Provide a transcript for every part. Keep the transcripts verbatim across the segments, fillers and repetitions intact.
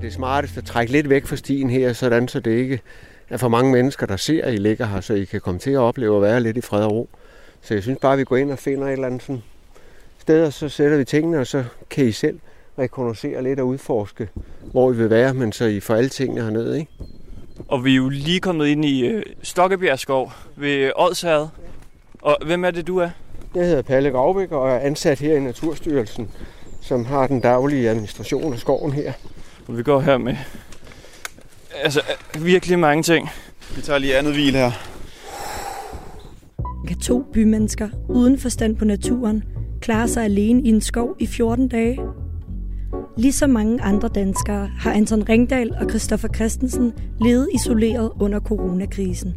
det er smartest at trække lidt væk fra stien her, sådan så det ikke er for mange mennesker, der ser, at I ligger her, så I kan komme til at opleve at være lidt i fred og ro. Så jeg synes bare, at vi går ind og finder et eller andet sådan sted, og så sætter vi tingene, og så kan I selv rekognoscere lidt og udforske, hvor I vil være, men så I får alle tingene hernede, ikke? Og vi er jo lige kommet ind i Stokkebjerg Skov ved Odshavet. Og hvem er det, du er? Jeg hedder Palle Graubæk og er ansat her i Naturstyrelsen, som har den daglige administration af skoven her. Og vi går her med altså virkelig mange ting. Vi tager lige andet hvil her. Kan to bymennesker uden forstand på naturen klare sig alene i en skov i fjorten dage? Ligesom mange andre danskere har Anton Ringdal og Christoffer Christensen levet isoleret under coronakrisen.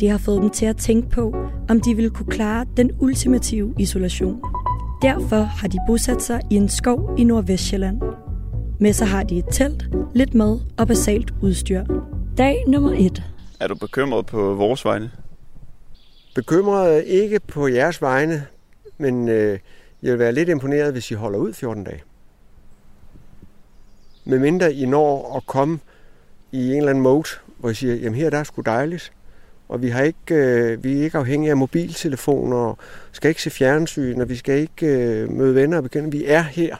Det har fået dem til at tænke på, om de ville kunne klare den ultimative isolation. Derfor har de bosat sig i en skov i Nordvestjylland. Med sig har de et telt, lidt mad og basalt udstyr. Dag nummer et. Er du bekymret på vores vegne? Bekymret ikke på jeres vegne, men øh, jeg vil være lidt imponeret, hvis I holder ud fjorten dage. Med mindre I når at komme i en eller anden mode, hvor I siger, jamen her der er sgu dejligt, og vi, har ikke, øh, vi er ikke afhængige af mobiltelefoner, og skal ikke se fjernsyn, og vi skal ikke øh, møde venner og begynde. Vi er her,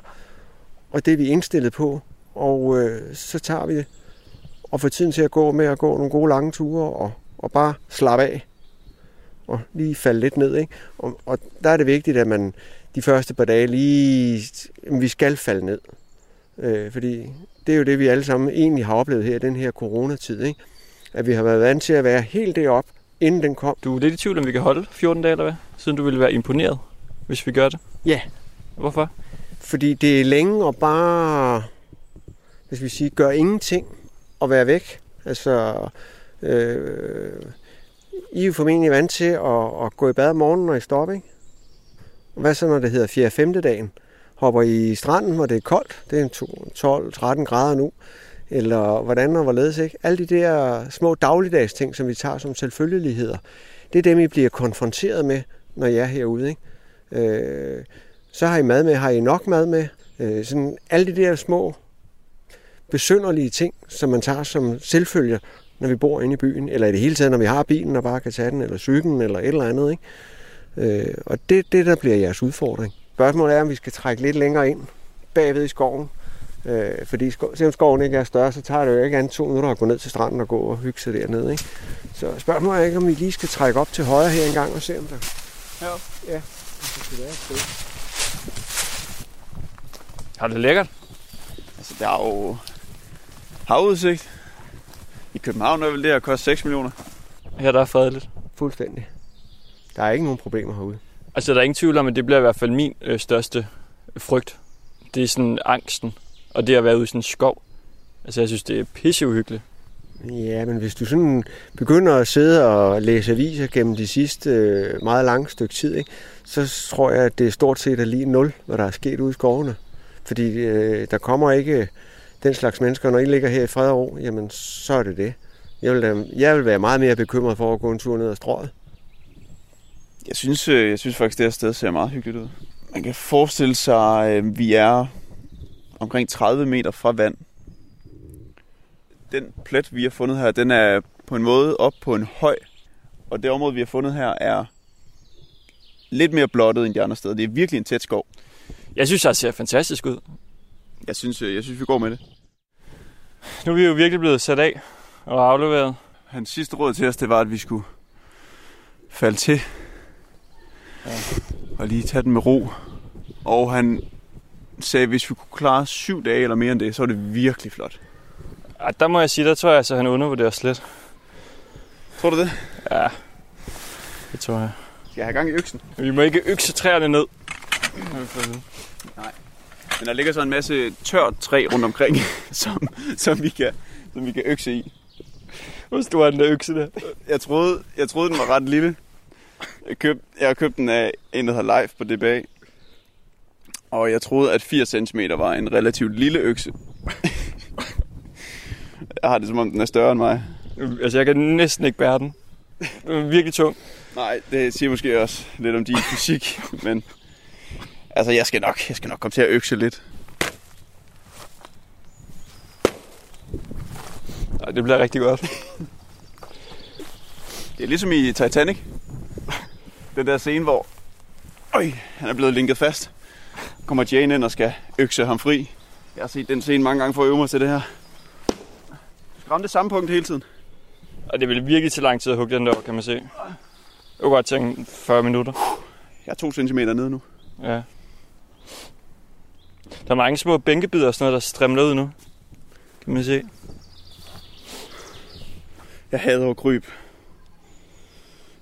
og det er vi indstillet på, og øh, så tager vi det, og får tiden til at gå med at gå nogle gode lange ture, og, og bare slappe af, og lige falde lidt ned, ikke? Og, og der er det vigtigt, at man de første par dage lige, vi skal falde ned. Øh, fordi det er jo det, vi alle sammen egentlig har oplevet her i den her coronatid, ikke? At vi har været vant til at være helt deroppe, inden den kom. Du er lidt i tvivl, om vi kan holde fjorten dage, eller hvad? Siden du ville være imponeret, hvis vi gør det. Ja. Hvorfor? Fordi det er længe at bare, hvis vi siger, gøre ingenting og være væk. Altså, øh, I er jo formentlig vant til at, at gå i bad om morgenen, når I stopper, ikke? Hvad så, når det hedder fjerde og femte dagen? Hopper I stranden, hvor det er koldt? Det er tolv til tretten grader nu. Eller hvordan og hvorledes, ikke? Alle de der små dagligdags ting, som vi tager som selvfølgeligheder, det er dem, I bliver konfronteret med, når I er herude, ikke? Øh, så har I mad med, har I nok mad med? Øh, sådan alle de der små besynderlige ting, som man tager som selvfølger, når vi bor inde i byen, eller i det hele taget, når vi har bilen og bare kan tage den, eller cyklen, eller et eller andet, ikke? Øh, og det er det, der bliver jeres udfordring. Spørgsmålet er, om vi skal trække lidt længere ind bagved i skoven, øh, fordi sko- selvom skoven ikke er større, så tager det jo ikke andet to minutter at gå ned til stranden og gå og hygge sig dernede, ikke? Så spørgsmålet er ikke, om vi lige skal trække op til højre her en gang og se, om der... Ja. Ja. Har det lækkert? Altså, der er jo havudsigt. I København er vel det at koste seks millioner. Her der er fredeligt. Fuldstændig. Der er ikke nogen problemer herude. Altså, der er ingen tvivl om, at det bliver i hvert fald min øh, største frygt. Det er sådan angsten, og det at være ude i sådan en skov. Altså, jeg synes, det er pisseuhyggeligt. Ja, men hvis du sådan begynder at sidde og læse aviser gennem de sidste øh, meget lange stykke tid, ikke, så tror jeg, at det stort set er lige nul, hvad der er sket ude i skovene. Fordi øh, der kommer ikke den slags mennesker, når I ligger her i fred og ro, jamen, så er det det. Jeg vil, da, jeg vil være meget mere bekymret for at gå en tur ned ad strøget. Jeg synes, jeg synes faktisk, det her sted ser meget hyggeligt ud. Man kan forestille sig, at vi er omkring tredive meter fra vand. Den plet, vi har fundet her, den er på en måde op på en høj. Og det område, vi har fundet her, er lidt mere blottet end de andre steder. Det er virkelig en tæt skov. Jeg synes, det ser fantastisk ud. Jeg synes, jeg synes vi går med det. Nu er vi jo virkelig blevet sat af og afleveret. Hans sidste råd til os, det var, at vi skulle falde til. Ja. Og lige tage den med ro. Og han sagde, at hvis vi kunne klare syv dage eller mere end det, så var det virkelig flot. Ja, der må jeg sige, der tror jeg, at han undervurderer os lidt. Tror du det? Ja, det tror jeg. Skal jeg have gang i øksen? Vi må ikke økse træerne ned. Nej, men der ligger så en masse tørt træ rundt omkring, som, som, vi kan, som vi kan økse i. Hvor stor er den der økse der? Jeg troede, jeg troede den var ret lille. Jeg, køb, jeg har købt den af en, der hedder Live på D B A. Og jeg troede, at fire centimeter var en relativt lille økse. Jeg har det, som om den er større end mig. Altså, jeg kan næsten ikke bære den. Den er virkelig tung. Nej, det siger måske også lidt om din fysik. Men altså, jeg skal nok, jeg skal nok komme til at økse lidt. Ej, det bliver rigtig godt. Det er ligesom i Titanic. Den der scene, hvor øj, han er blevet linket fast. Kommer Jane ind og skal økse ham fri. Jeg har set den scene mange gange for at øve mig til det her. Skram det samme punkt hele tiden. Og det ville virkelig til lang tid at hugge den der, kan man se. Jeg kunne godt tænke fyrre minutter. Jeg er to centimeter nede nu. Ja. Der er mange små bænkebider og sådan noget, der strimler ud nu. Kan man se. Jeg hader at krybe.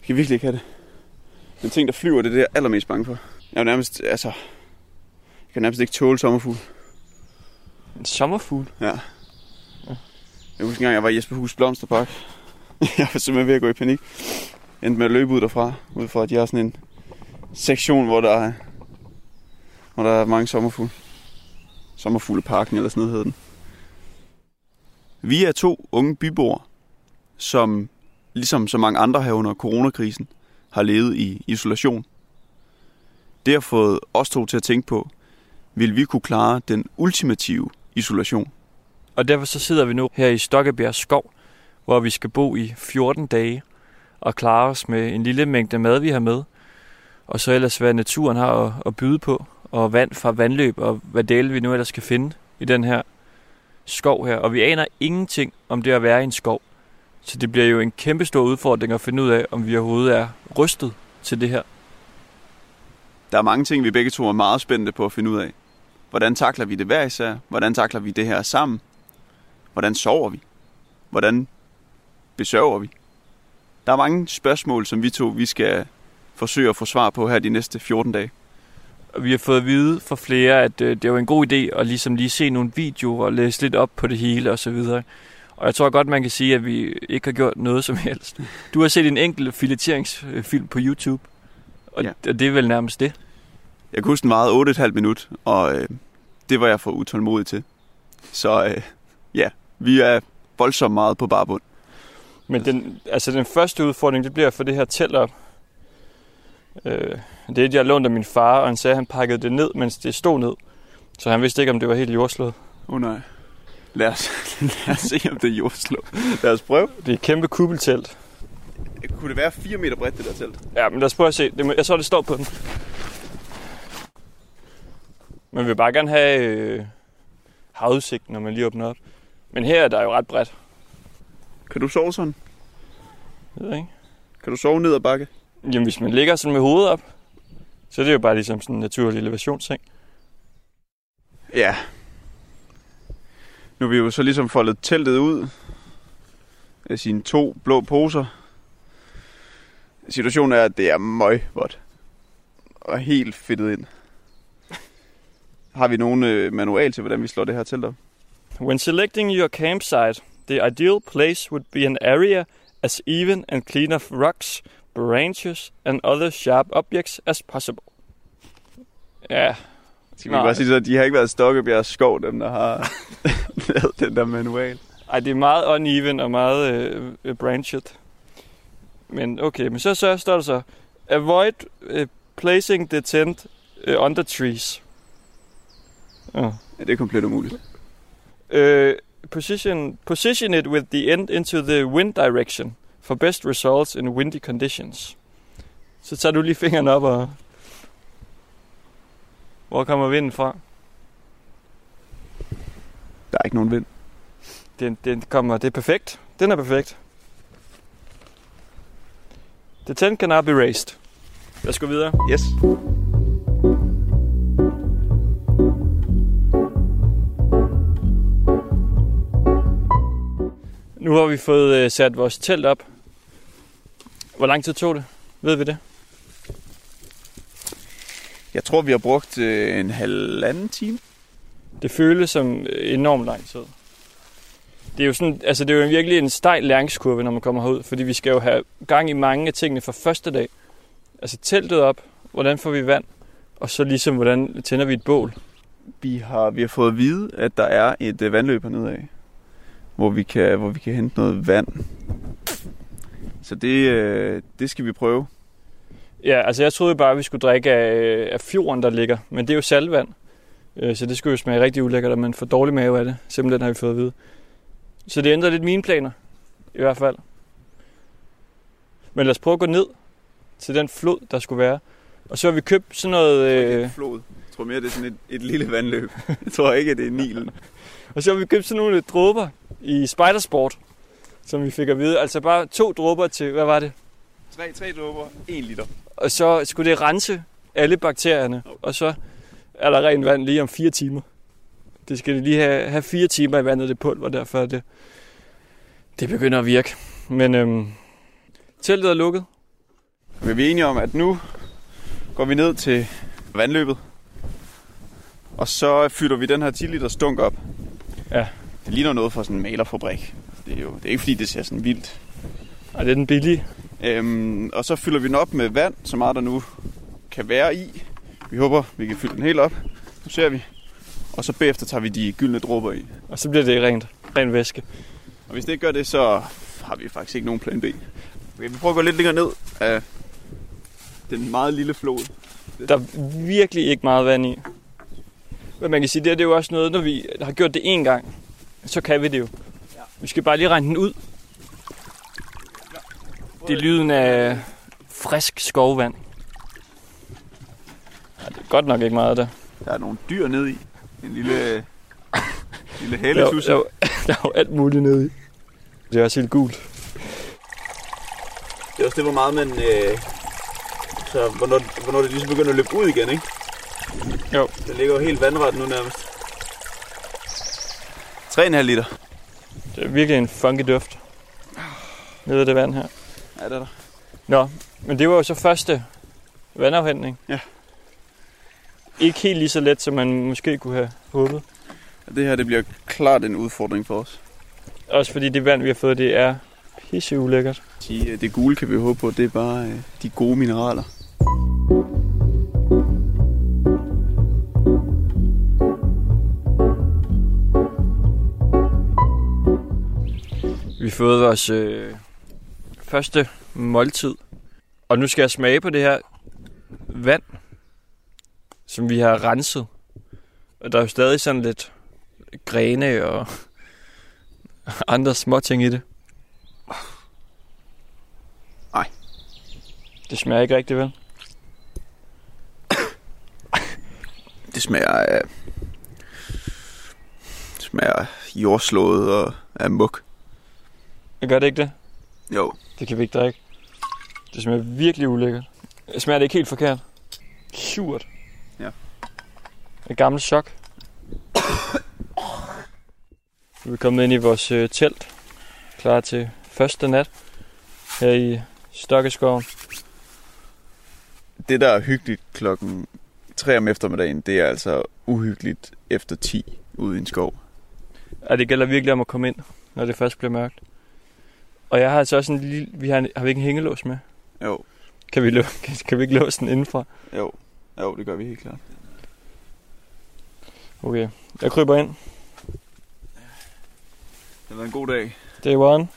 Jeg kan virkelig ikke have det. Den ting, der flyver, det er det, jeg er allermest bange for. Jeg er nærmest, altså... Jeg kan nærmest ikke tåle sommerfugl. En sommerfugl? Ja. Ja. Jeg husker engang, jeg var i Jesper Hus Blomsterpark. Jeg var simpelthen ved at gå i panik. Endte med at løbe ud derfra. Ud fra, at de har sådan en sektion, hvor der er, hvor der er mange sommerfugle. Sommerfugleparken, eller sådan noget hedder den. Vi er to unge byboer, som ligesom så mange andre her under coronakrisen, har levet i isolation. Det har fået os to til at tænke på, vil vi kunne klare den ultimative isolation. Og derfor så sidder vi nu her i Stokkebjerg Skov, hvor vi skal bo i fjorten dage og klare os med en lille mængde mad, vi har med. Og så ellers, hvad naturen har at byde på, og vand fra vandløb, og hvad dele vi nu ellers skal finde i den her skov her. Og vi aner ingenting om det at være i en skov. Så det bliver jo en kæmpe stor udfordring at finde ud af, om vi overhovedet er rystet til det her. Der er mange ting, vi begge to er meget spændte på at finde ud af. Hvordan takler vi det hver især? Hvordan takler vi det her sammen? Hvordan sover vi? Hvordan besøger vi? Der er mange spørgsmål, som vi to vi skal forsøge at få svar på her de næste fjorten dage. Vi har fået at vide fra flere, at det var en god idé at ligesom lige se nogle videoer og læse lidt op på det hele osv. Og jeg tror godt, man kan sige, at vi ikke har gjort noget som helst. Du har set en enkelt fileteringsfilm på YouTube, og ja, det er vel nærmest det. Jeg kunne huske meget otte komma fem minut, og øh, det var jeg for utålmodig til. Så øh, ja, vi er voldsomt meget på barbund. Men den, altså den første udfordring, det bliver for det her telt op. Øh, det er et, jeg lånte af min far, og han sagde, at han pakkede det ned, mens det stod ned. Så han vidste ikke, om det var helt jordslået. Åh oh, nej. Lad os, lad os se, om det er jordslået. Lad os prøve. Det er et kæmpe kuppeltelt. Kunne det være fire meter bredt, det der telt? Ja, men lad os prøve at se. Jeg så, det står på den. Man vil bare gerne have øh, havudsigt, når man lige åbner op. Men her er der jo ret bredt. Kan du sove sådan? Jeg ved ikke. Kan du sove ned ad bakke? Jamen, hvis man ligger sådan med hovedet op, så er det jo bare ligesom sådan en naturlig elevationsseng. Ja. Nu har vi jo så ligesom foldet teltet ud af sine to blå poser. Situationen er, at det er møgvådt og helt fedtet ind. Har vi nogen øh, manual til, hvordan vi slår det her telt op? When selecting your campsite, the ideal place would be an area as even and clean of rocks, branches and other sharp objects as possible. Ja. Skal vi bare sige, at de har ikke været Stokkebjerg Skov, dem der har lavet den der manual. Ej, det er meget uneven og meget øh, branched. Men okay, men så, så står der så, avoid uh, placing the tent uh, under trees. Oh. Ja, det er komplet umuligt. Uh, position, position it with the end into the wind direction for best results in windy conditions. Så tager du lige fingeren op og... Hvor kommer vinden fra? Der er ikke nogen vind. Den, den kommer, det er perfekt. Den er perfekt. The tent can now be raised. Lad os gå videre. Yes. Nu har vi fået sat vores telt op. Hvor lang tid tog det? Ved vi det? Jeg tror, vi har brugt en halvanden time. Det føles som enormt lang tid. Det er jo sådan, altså det er jo virkelig en stejl læringskurve, når man kommer herud, fordi vi skal jo have gang i mange af tingene fra første dag. Altså teltet op, hvordan får vi vand, og så ligesom, hvordan tænder vi et bål. Vi har, vi har fået at vide, at der er et vandløb hernede af, hvor vi kan, hvor vi kan hente noget vand. Så det, det skal vi prøve. Ja, altså jeg troede bare, at vi skulle drikke af, af fjorden, der ligger, men det er jo saltvand. Så det skulle jo smage rigtig ulækkert, og man får dårlig mave af det. Simpelthen har vi fået at vide. Så det ændrer lidt mine planer, i hvert fald. Men lad os prøve at gå ned til den flod, der skulle være. Og så har vi købt sådan noget... Jeg tror ikke, det er en flod. Jeg tror mere, det er sådan et, et lille vandløb. Jeg tror ikke, det er Nilen. Og så har vi købt sådan nogle dråber i Spejdersport, som vi fik at vide. Altså bare to dråber til, hvad var det? Tre, tre dråber, en liter. Og så skulle det rense alle bakterierne, og så er der rent vand lige om fire timer. Det skal lige have, have fire timer i vandet, det pulver, derfor det, det begynder at virke. Men øhm, teltet er lukket. Vi er enige om, at nu går vi ned til vandløbet, og så fylder vi den her ti liters dunk op. Ja. Det ligner noget fra sådan en malerfabrik. Det er jo det er ikke fordi, det ser sådan vildt. Og det er den billige. Øhm, og så fylder vi den op med vand, så meget der nu kan være i. Vi håber, vi kan fylde den helt op. Nu ser vi. Og så bagefter tager vi de gyldne dråber i. Og så bliver det rent, ren væske. Og hvis det ikke gør det, så har vi faktisk ikke nogen plan B. Okay, vi prøver at gå lidt længere ned af den meget lille flod. Der er virkelig ikke meget vand i. Men man kan sige, det her, det er jo også noget, når vi har gjort det én gang, så kan vi det jo. Ja. Vi skal bare lige regne den ud. Det er lyden af frisk skovvand. Ja, det er godt nok ikke meget der. Der er nogle dyr nede i. En lille, lille haletusse. Der er jo alt muligt nede i. Det er også helt gult. Det er også det, hvor meget man... Øh, så hvornår, hvornår det ligesom begynder at løbe ud igen, ikke? Jo. Det ligger jo helt vandret nu nærmest. tre komma fem liter. Det er virkelig en funky duft. Nede af det vand her. Ja, det er der. Nå, men det var jo så første vandafhentning. Ja. Ikke helt lige så let, som man måske kunne have håbet. Det her, det bliver klart en udfordring for os. Også fordi det vand, vi har fået, det er pisseulækkert. De, det gule kan vi håbe på, det er bare de gode mineraler. Vi har fået vores øh, første måltid. Og nu skal jeg smage på det her vand, som vi har renset. Og der er jo stadig sådan lidt grene og andre små ting i det. Nej. Det smager ikke rigtigt, vel? Det smager af... Det smager jordslået og af muk. Gør det ikke det? Jo. Det kan vi ikke drikke. Det smager virkelig ulækkert. Det smager det ikke helt forkert. Surt. Ja. Et gammelt chok. Vi er kommet ind i vores øh, telt. Klar til første nat. Her i Stokkebjerg. Det der er hyggeligt klokken tre om eftermiddagen, det er altså uhyggeligt efter ti ude i en skov. Ja, det gælder virkelig om at komme ind, når det først bliver mørkt. Og jeg har altså også en lille... Vi har, en, har vi ikke en hængelås med? Jo. Kan vi, lø, kan, kan vi ikke låse den indenfra? Jo. Jo, det gør vi helt klart. Okay. Jeg kryber ind. Det har været en god dag. Day one.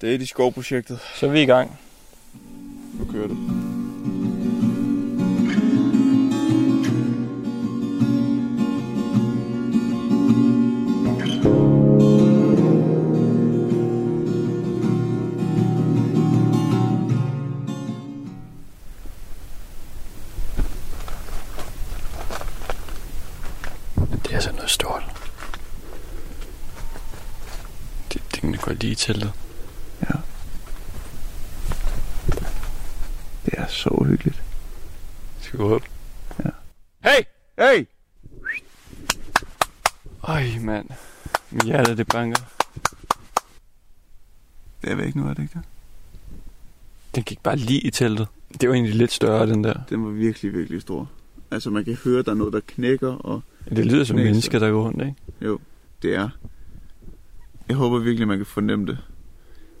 Det er de skovprojektet. Så er vi i gang. Nu kører det. I teltet. Ja. Det er så hyggeligt. Skal vi gå op? Ja. Hey! Hey! Øj, mand. Mit hjerte, det banker. Det er væk nu, er det ikke det? Den gik bare lige i teltet. Det var egentlig lidt større, den der. Den var virkelig, virkelig stor. Altså, man kan høre, der er noget, der knækker. Og ja, det lyder som knækker. Mennesker, der går rundt, ikke? Jo, det er... Jeg håber virkelig, man kan fornemme det.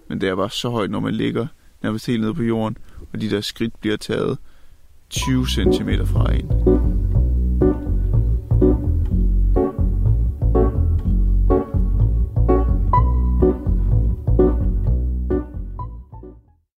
Men det er bare så højt, når man ligger nærmest helt nede på jorden, og de der skridt bliver taget tyve centimeter fra en.